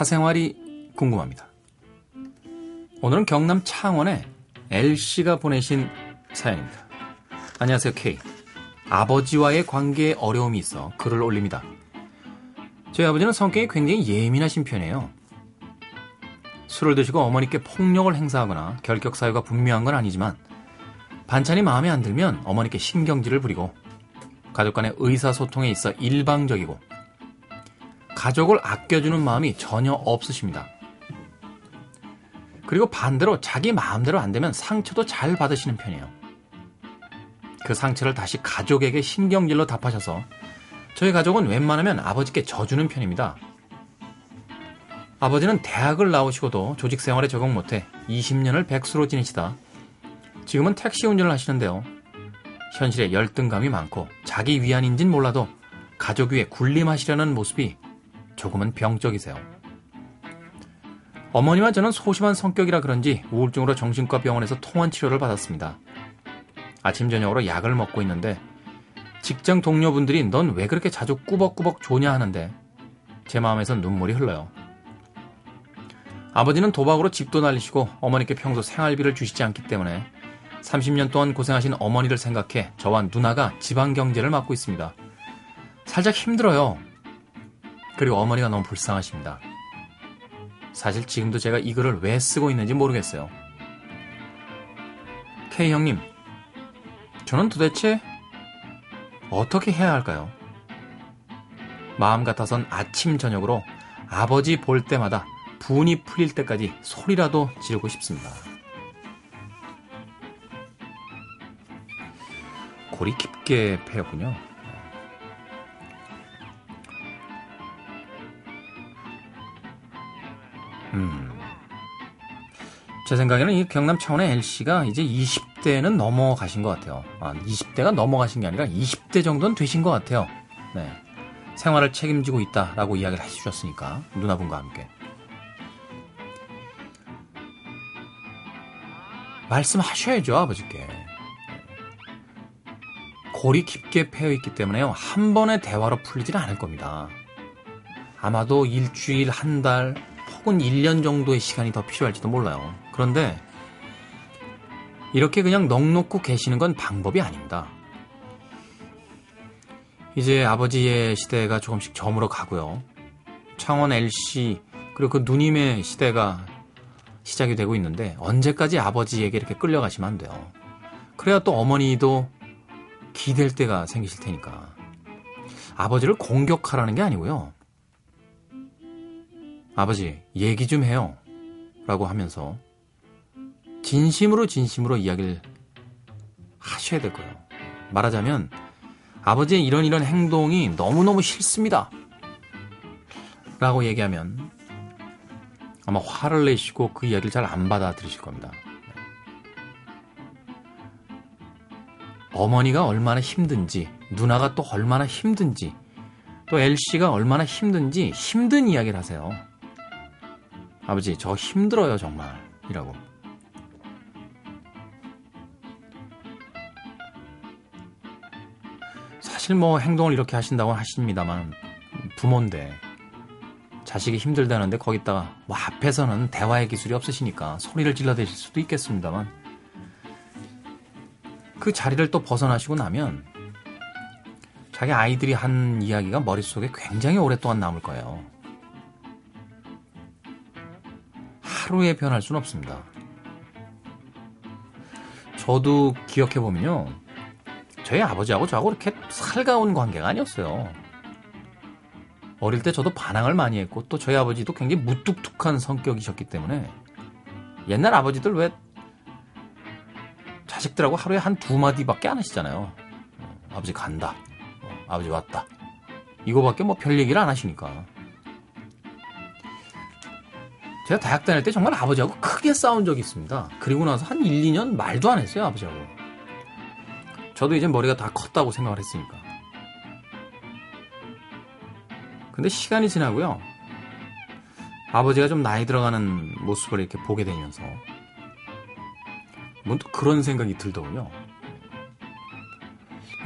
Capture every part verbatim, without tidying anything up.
사생활이 궁금합니다. 오늘은 경남 창원에 엘씨가 보내신 사연입니다. 안녕하세요, K. 아버지와의 관계에 어려움이 있어 글을 올립니다. 저희 아버지는 성격이 굉장히 예민하신 편이에요. 술을 드시고 어머니께 폭력을 행사하거나 결격 사유가 분명한 건 아니지만 반찬이 마음에 안 들면 어머니께 신경질을 부리고 가족 간의 의사소통에 있어 일방적이고 가족을 아껴주는 마음이 전혀 없으십니다. 그리고 반대로 자기 마음대로 안 되면 상처도 잘 받으시는 편이에요. 그 상처를 다시 가족에게 신경질로 답하셔서 저희 가족은 웬만하면 아버지께 져주는 편입니다. 아버지는 대학을 나오시고도 조직 생활에 적응 못해 이십 년을 백수로 지내시다 지금은 택시 운전을 하시는데요. 현실에 열등감이 많고 자기 위안인진 몰라도 가족 위에 군림하시려는 모습이 조금은 병적이세요. 어머니와 저는 소심한 성격이라 그런지 우울증으로 정신과 병원에서 통원 치료를 받았습니다. 아침 저녁으로 약을 먹고 있는데 직장 동료분들이 넌 왜 그렇게 자주 꾸벅꾸벅 조냐 하는데 제 마음에서 눈물이 흘러요. 아버지는 도박으로 집도 날리시고 어머니께 평소 생활비를 주시지 않기 때문에 삼십 년 동안 고생하신 어머니를 생각해 저와 누나가 집안 경제를 맡고 있습니다. 살짝 힘들어요. 그리고 어머니가 너무 불쌍하십니다. 사실 지금도 제가 이 글을 왜 쓰고 있는지 모르겠어요. K 형님, 저는 도대체 어떻게 해야 할까요? 마음 같아선 아침 저녁으로 아버지 볼 때마다 분이 풀릴 때까지 소리라도 지르고 싶습니다. 골이 깊게 패였군요. 음. 제 생각에는 이 경남 창원의 엘씨가 이제 이십 대는 넘어가신 것 같아요. 아, 이십 대가 넘어가신 게 아니라 이십 대 정도는 되신 것 같아요. 네. 생활을 책임지고 있다라고 이야기를 해주셨으니까 누나분과 함께. 말씀하셔야죠, 아버지께. 골이 깊게 패여있기 때문에요. 한 번의 대화로 풀리지는 않을 겁니다. 아마도 일주일, 한 달, 혹은 일 년 정도의 시간이 더 필요할지도 몰라요. 그런데 이렇게 그냥 넋놓고 계시는 건 방법이 아닙니다. 이제 아버지의 시대가 조금씩 저물어 가고요. 창원 엘씨 그리고 그 누님의 시대가 시작이 되고 있는데 언제까지 아버지에게 이렇게 끌려가시면 안 돼요. 그래야 또 어머니도 기댈 때가 생기실 테니까. 아버지를 공격하라는 게 아니고요. 아버지, 얘기 좀 해요. 라고 하면서 진심으로 진심으로 이야기를 하셔야 될 거예요. 말하자면 아버지의 이런 이런 행동이 너무너무 싫습니다. 라고 얘기하면 아마 화를 내시고 그 이야기를 잘 안 받아들이실 겁니다. 어머니가 얼마나 힘든지, 누나가 또 얼마나 힘든지, 또 엘씨가 얼마나 힘든지 힘든 이야기를 하세요. 아버지, 저 힘들어요, 정말. 이라고. 사실 뭐 행동을 이렇게 하신다고 하십니다만 부모인데 자식이 힘들다는데 거기다가 뭐 앞에서는 대화의 기술이 없으시니까 소리를 질러대실 수도 있겠습니다만 그 자리를 또 벗어나시고 나면 자기 아이들이 한 이야기가 머릿속에 굉장히 오랫동안 남을 거예요. 하루에 변할 수는 없습니다. 저도 기억해보면요. 저희 아버지하고 저하고 이렇게 살가운 관계가 아니었어요. 어릴 때 저도 반항을 많이 했고 또 저희 아버지도 굉장히 무뚝뚝한 성격이셨기 때문에 옛날 아버지들 왜 자식들하고 하루에 한 두 마디밖에 안 하시잖아요. 아버지 간다. 아버지 왔다. 이거밖에 뭐 별 얘기를 안 하시니까. 제가 대학 다닐 때 정말 아버지하고 크게 싸운 적이 있습니다. 그리고 나서 한 일, 이 년 말도 안 했어요, 아버지하고. 저도 이제 머리가 다 컸다고 생각을 했으니까. 근데 시간이 지나고요. 아버지가 좀 나이 들어가는 모습을 이렇게 보게 되면서 문득 그런 생각이 들더군요.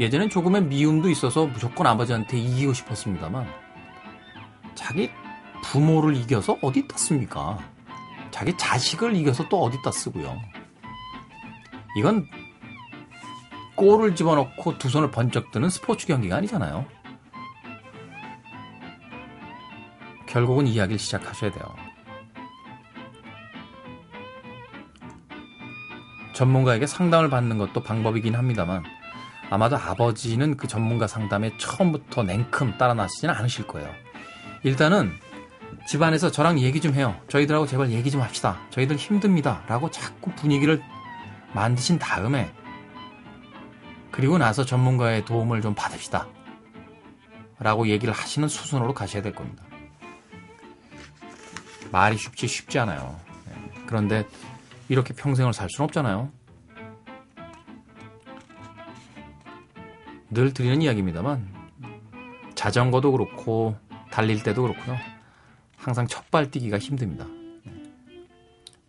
예전엔 조금의 미움도 있어서 무조건 아버지한테 이기고 싶었습니다만 자기 부모를 이겨서 어디다 씁니까? 자기 자식을 이겨서 또 어디다 쓰고요. 이건 골을 집어넣고 두 손을 번쩍 드는 스포츠 경기가 아니잖아요. 결국은 이야기를 시작하셔야 돼요. 전문가에게 상담을 받는 것도 방법이긴 합니다만 아마도 아버지는 그 전문가 상담에 처음부터 냉큼 따라 나시지는 않으실 거예요. 일단은 집안에서 저랑 얘기 좀 해요. 저희들하고 제발 얘기 좀 합시다. 저희들 힘듭니다. 라고 자꾸 분위기를 만드신 다음에 그리고 나서 전문가의 도움을 좀 받읍시다. 라고 얘기를 하시는 수순으로 가셔야 될 겁니다. 말이 쉽지 쉽지 않아요. 그런데 이렇게 평생을 살 수는 없잖아요. 늘 드리는 이야기입니다만 자전거도 그렇고 달릴 때도 그렇고요. 항상 첫발 뛰기가 힘듭니다.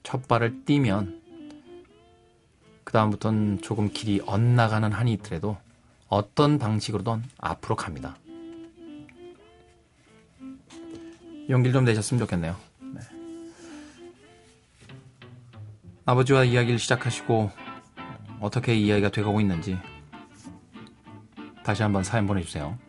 첫발을 뛰면 그 다음부터는 조금 길이 엇나가는 한이 있더라도 어떤 방식으로든 앞으로 갑니다. 용기를 좀 내셨으면 좋겠네요. 네. 아버지와 이야기를 시작하시고 어떻게 이야기가 돼가고 있는지 다시 한번 사연 보내주세요.